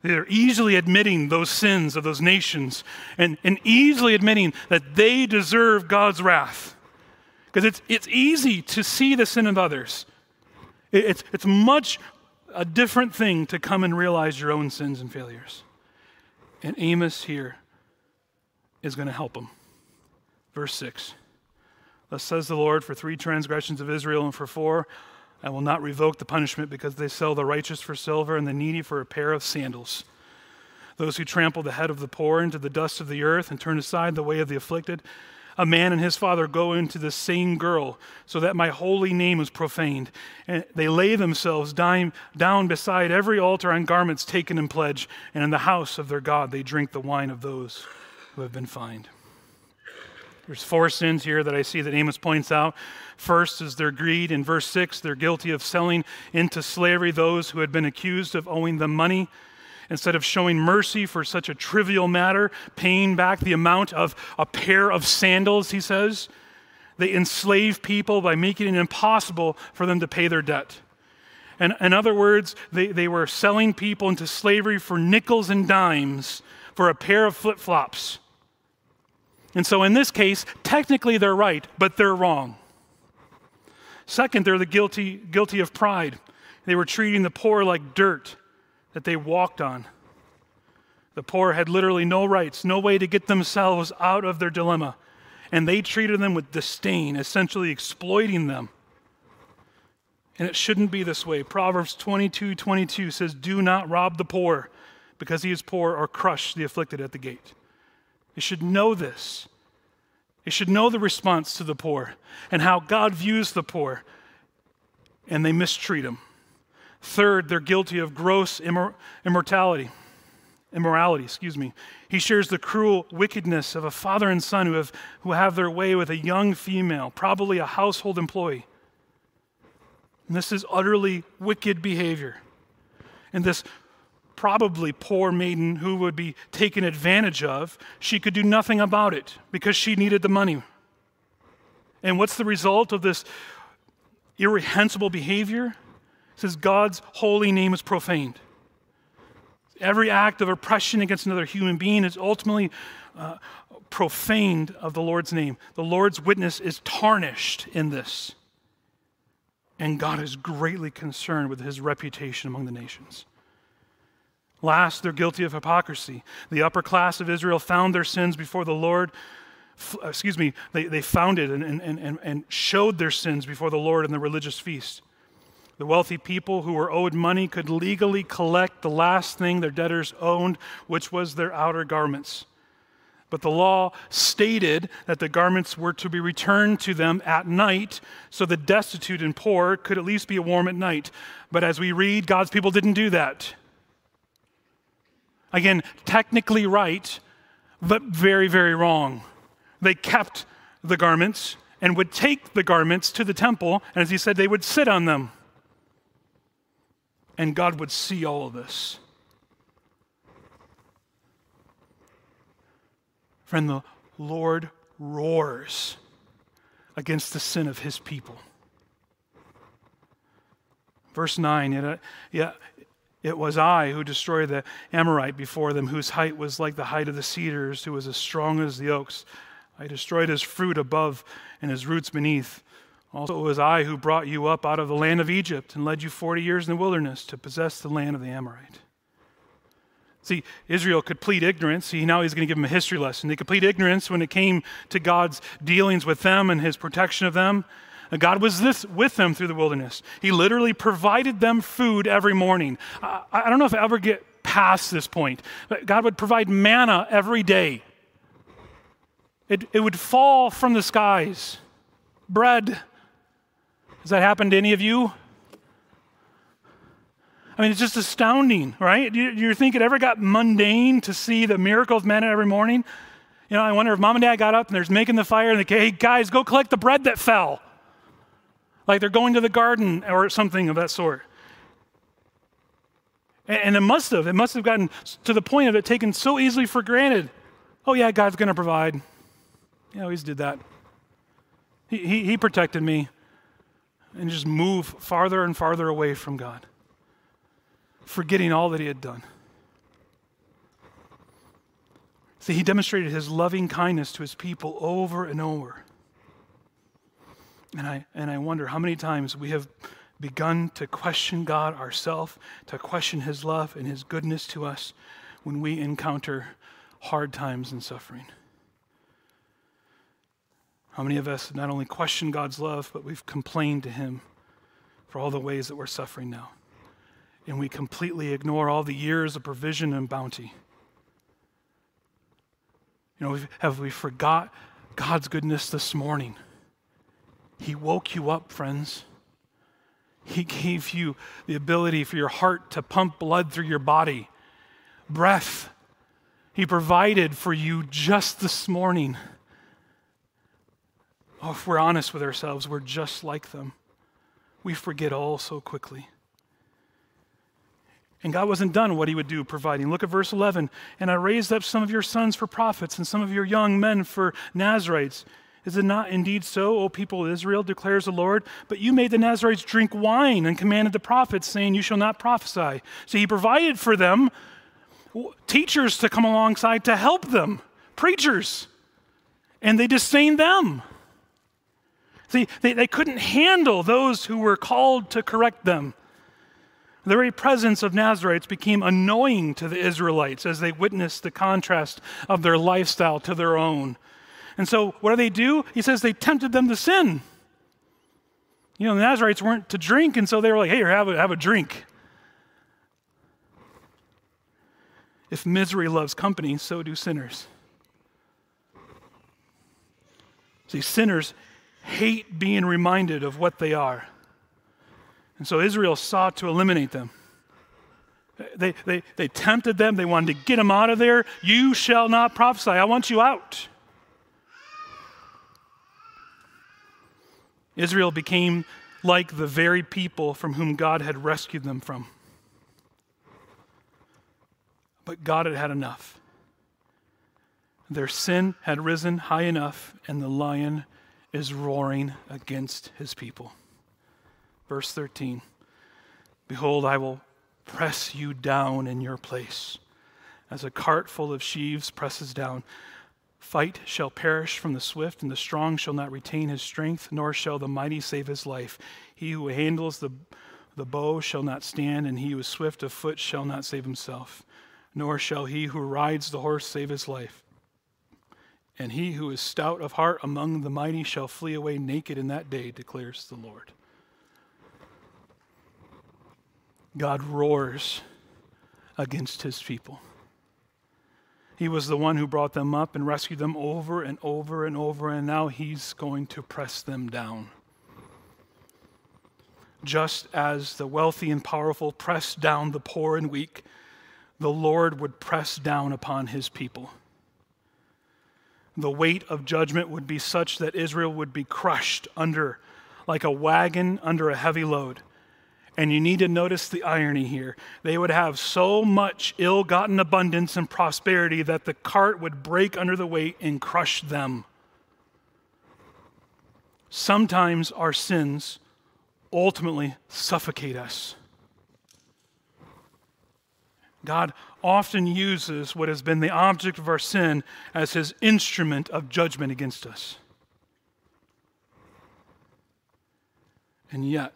They're easily admitting those sins of those nations and, and easily admitting that they deserve God's wrath. Because it's it's easy to see the sin of others. It, it's it's much a different thing to come and realize your own sins and failures. And Amos here is going to help him. Verse six. Thus says the Lord, for three transgressions of Israel and for four, I will not revoke the punishment because they sell the righteous for silver and the needy for a pair of sandals. Those who trample the head of the poor into the dust of the earth and turn aside the way of the afflicted, a man and his father go into the same girl, so that my holy name is profaned. And they lay themselves dying, down beside every altar on garments taken in pledge, and in the house of their God they drink the wine of those who have been fined. There's four sins here that I see that Amos points out. First is their greed. In verse six, they're guilty of selling into slavery those who had been accused of owing them money. Instead of showing mercy for such a trivial matter, paying back the amount of a pair of sandals, he says, they enslave people by making it impossible for them to pay their debt. And in other words, they, they were selling people into slavery for nickels and dimes for a pair of flip-flops. And so in this case, technically they're right, but they're wrong. Second, they're the guilty, guilty of pride. They were treating the poor like dirt that they walked on. The poor had literally no rights, no way to get themselves out of their dilemma, and they treated them with disdain, essentially exploiting them. And it shouldn't be this way. Proverbs twenty-two twenty-two says, do not rob the poor because he is poor, or crush the afflicted at the gate. They should know this. They should know the response to the poor and how God views the poor, and they mistreat him. Third, they're guilty of gross immor- immortality, immorality, excuse me. He shares the cruel wickedness of a father and son who have, who have their way with a young female, probably a household employee. And this is utterly wicked behavior. And this probably poor maiden who would be taken advantage of, she could do nothing about it because she needed the money. And what's the result of this irreprehensible behavior? Says God's holy name is profaned. Every act of oppression against another human being is ultimately uh, profaned of the Lord's name. The Lord's witness is tarnished in this. And God is greatly concerned with his reputation among the nations. Last, they're guilty of hypocrisy. The upper class of Israel found their sins before the Lord. F- excuse me, they, they found it and, and, and, and showed their sins before the Lord in the religious feast. The wealthy people who were owed money could legally collect the last thing their debtors owned, which was their outer garments. But the law stated that the garments were to be returned to them at night, so the destitute and poor could at least be warm at night. But as we read, God's people didn't do that. Again, technically right, but very, very wrong. They kept the garments and would take the garments to the temple, and as he said, they would sit on them. And God would see all of this. Friend, the Lord roars against the sin of his people. Verse nine, yet, yet It was I who destroyed the Amorite before them, whose height was like the height of the cedars, who was as strong as the oaks. I destroyed his fruit above and his roots beneath. Also it was I who brought you up out of the land of Egypt and led you forty years in the wilderness to possess the land of the Amorite. See, Israel could plead ignorance. See, now he's going to give them a history lesson. They could plead ignorance when it came to God's dealings with them and his protection of them. God was this with them through the wilderness. He literally provided them food every morning. I, I don't know if I ever get past this point. God would provide manna every day. It, it would fall from the skies. Bread. Has that happened to any of you? I mean, it's just astounding, right? Do you, do you think it ever got mundane to see the miracle of manna every morning? You know, I wonder if mom and dad got up and they're making the fire and they say, hey guys, go collect the bread that fell. Like they're going to the garden or something of that sort. And it must have. It must have gotten to the point of it taken so easily for granted. Oh yeah, God's going to provide. You know, he's did that. He, he, he protected me. And just move farther and farther away from God. Forgetting all that he had done. See, he demonstrated his loving kindness to his people over and over. And I and I wonder how many times we have begun to question God ourselves, to question his love and his goodness to us when we encounter hard times and suffering. How many of us have not only questioned God's love, but we've complained to him for all the ways that we're suffering now. And we completely ignore all the years of provision and bounty. You know, have we forgot God's goodness this morning? He woke you up, friends. He gave you the ability for your heart to pump blood through your body. Breath. He provided for you just this morning. Oh, if we're honest with ourselves, we're just like them. We forget all so quickly. And God wasn't done what he would do providing. Look at verse eleven. And I raised up some of your sons for prophets and some of your young men for Nazarites. Is it not indeed so, O people of Israel, declares the Lord? But you made the Nazarites drink wine and commanded the prophets, saying, you shall not prophesy. So he provided for them teachers to come alongside to help them, preachers. And they disdained them. See, they, they couldn't handle those who were called to correct them. The very presence of Nazarites became annoying to the Israelites as they witnessed the contrast of their lifestyle to their own. And so what do they do? He says they tempted them to sin. You know, the Nazarites weren't to drink, and so they were like, hey, have a, have a drink. If misery loves company, so do sinners. See, sinners hate being reminded of what they are. And so Israel sought to eliminate them. They, they, they tempted them. They wanted to get them out of there. You shall not prophesy. I want you out. Israel became like the very people from whom God had rescued them from. But God had had enough. Their sin had risen high enough, and the lion is roaring against his people. Verse thirteen, behold, I will press you down in your place, as a cart full of sheaves presses down. Fight shall perish from the swift, and the strong shall not retain his strength, nor shall the mighty save his life. He who handles the, the bow shall not stand, and he who is swift of foot shall not save himself, nor shall he who rides the horse save his life. And he who is stout of heart among the mighty shall flee away naked in that day, declares the Lord. God roars against his people. He was the one who brought them up and rescued them over and over and over, and now he's going to press them down. Just as the wealthy and powerful pressed down the poor and weak, the Lord would press down upon his people. The weight of judgment would be such that Israel would be crushed under, like a wagon under a heavy load. And you need to notice the irony here. They would have so much ill-gotten abundance and prosperity that the cart would break under the weight and crush them. Sometimes our sins ultimately suffocate us. God often uses what has been the object of our sin as his instrument of judgment against us. And yet,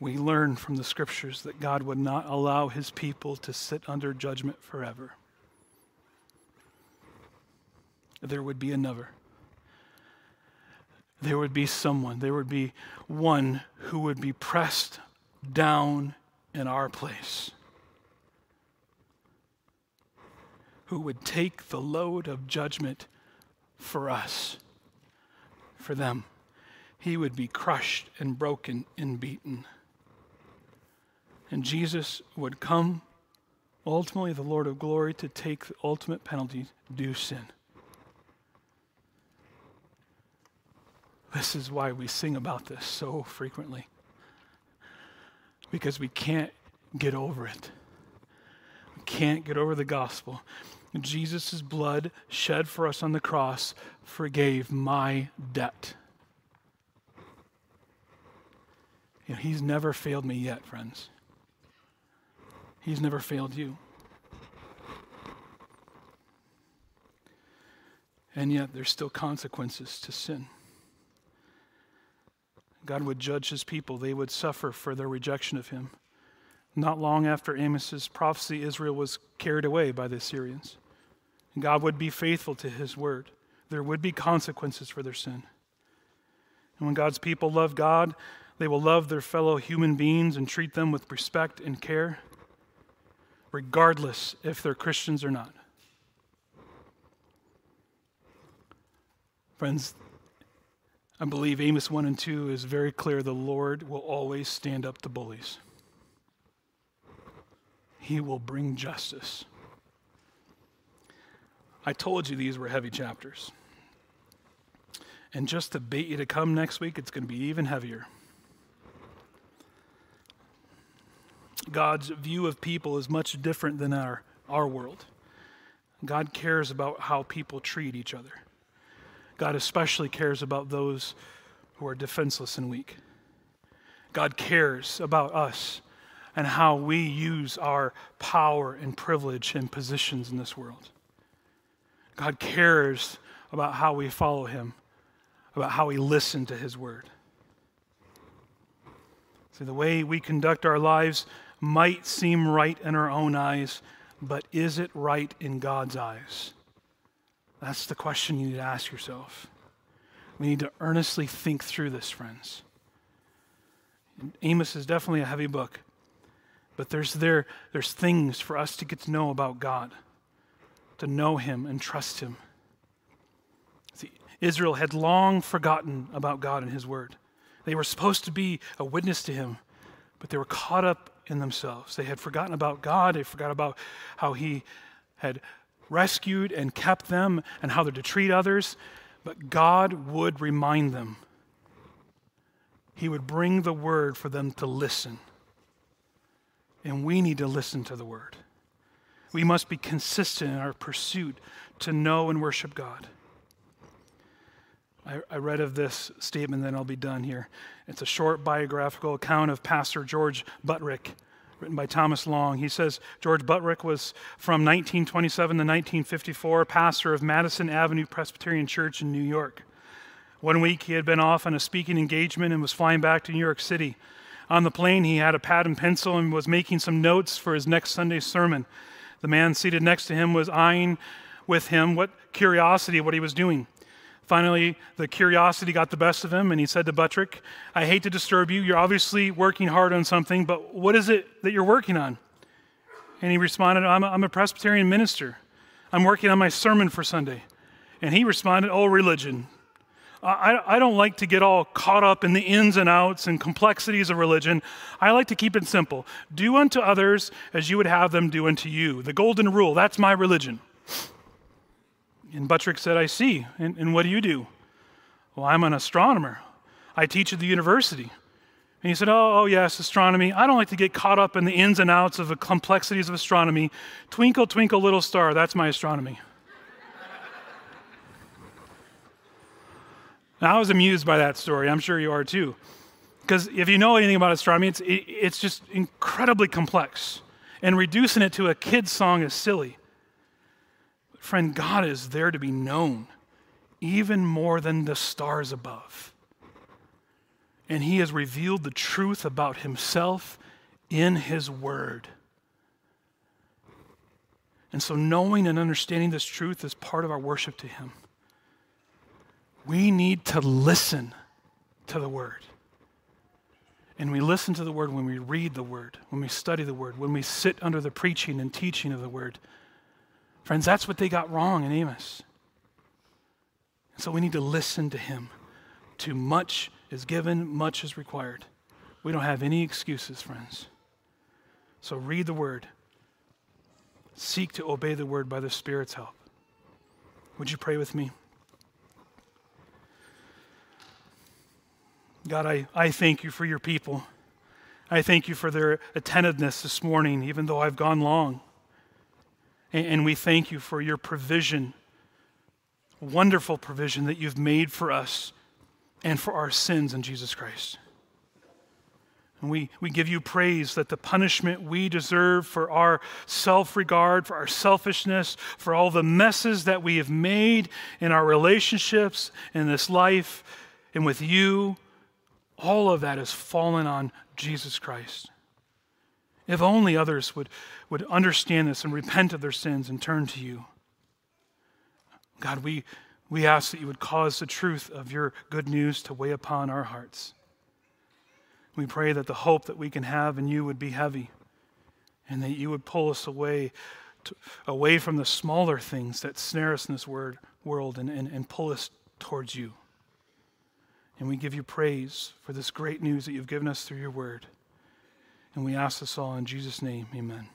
we learn from the scriptures that God would not allow his people to sit under judgment forever. There would be another. There would be someone. There would be one who would be pressed down in our place, who would take the load of judgment for us, for them. He would be crushed and broken and beaten. And Jesus would come, ultimately the Lord of glory, to take the ultimate penalty due sin. This is why we sing about this so frequently, because we can't get over it. We can't get over the gospel. Jesus' blood shed for us on the cross forgave my debt. You know, he's never failed me yet, friends. He's never failed you. And yet there's still consequences to sin. God would judge his people. They would suffer for their rejection of him. Not long after Amos's prophecy, Israel was carried away by the Assyrians. God would be faithful to his word. There would be consequences for their sin. And when God's people love God, they will love their fellow human beings and treat them with respect and care, regardless if they're Christians or not. Friends, I believe Amos one and two is very clear. The Lord will always stand up to bullies. He will bring justice. I told you these were heavy chapters. And just to bait you to come next week, it's going to be even heavier. God's view of people is much different than our, our world. God cares about how people treat each other. God especially cares about those who are defenseless and weak. God cares about us and how we use our power and privilege and positions in this world. God cares about how we follow him, about how we listen to his word. See, the way we conduct our lives might seem right in our own eyes, but is it right in God's eyes? That's the question you need to ask yourself. We need to earnestly think through this, friends. Amos is definitely a heavy book, but there's there there's things for us to get to know about God, to know him and trust him. See, Israel had long forgotten about God and his word. They were supposed to be a witness to him, but they were caught up in themselves. They had forgotten about God. They forgot about how he had rescued and kept them and how they're to treat others, but God would remind them. He would bring the word for them to listen. And we need to listen to the word. We must be consistent in our pursuit to know and worship God. I, I read of this statement, then I'll be done here. It's a short biographical account of Pastor George Buttrick, written by Thomas Long. He says, George Buttrick was from nineteen twenty-seven to nineteen fifty-four, pastor of Madison Avenue Presbyterian Church in New York. One week he had been off on a speaking engagement and was flying back to New York City. On the plane he had a pad and pencil and was making some notes for his next Sunday's sermon. The man seated next to him was eyeing with him with curiosity what he was doing. Finally, the curiosity got the best of him, and he said to Buttrick, "I hate to disturb you. You're obviously working hard on something, but what is it that you're working on?" And he responded, I'm a, I'm a Presbyterian minister. I'm working on my sermon for Sunday." And he responded, "Oh, religion. I, I don't like to get all caught up in the ins and outs and complexities of religion. I like to keep it simple. Do unto others as you would have them do unto you. The golden rule, that's my religion." And Buttrick said, "I see. And, and what do you do?" "Well, I'm an astronomer. I teach at the university." And he said, oh, oh, yes, astronomy. I don't like to get caught up in the ins and outs of the complexities of astronomy. Twinkle, twinkle, little star, that's my astronomy." Now, I was amused by that story. I'm sure you are too. Because if you know anything about astronomy, it's, it, it's just incredibly complex. and reducing it to a kid's song is silly. But friend, God is there to be known even more than the stars above. And he has revealed the truth about himself in his word. And so knowing and understanding this truth is part of our worship to him. We need to listen to the word. And we listen to the word when we read the word, when we study the word, when we sit under the preaching and teaching of the word. Friends, that's what they got wrong in Amos. And so we need to listen to him. Too much is given, much is required. We don't have any excuses, friends. So read the word. Seek to obey the word by the Spirit's help. Would you pray with me? God, I, I thank you for your people. I thank you for their attentiveness this morning, even though I've gone long. And, and we thank you for your provision, wonderful provision that you've made for us and for our sins in Jesus Christ. And we, we give you praise that the punishment we deserve for our self-regard, for our selfishness, for all the messes that we have made in our relationships, in this life, and with you, all of that has fallen on Jesus Christ. If only others would, would understand this and repent of their sins and turn to you. God, we, we ask that you would cause the truth of your good news to weigh upon our hearts. We pray that the hope that we can have in you would be heavy and that you would pull us away to, away from the smaller things that snare us in this word, world and, and, and pull us towards you. And we give you praise for this great news that you've given us through your word. And we ask this all in Jesus' name, amen.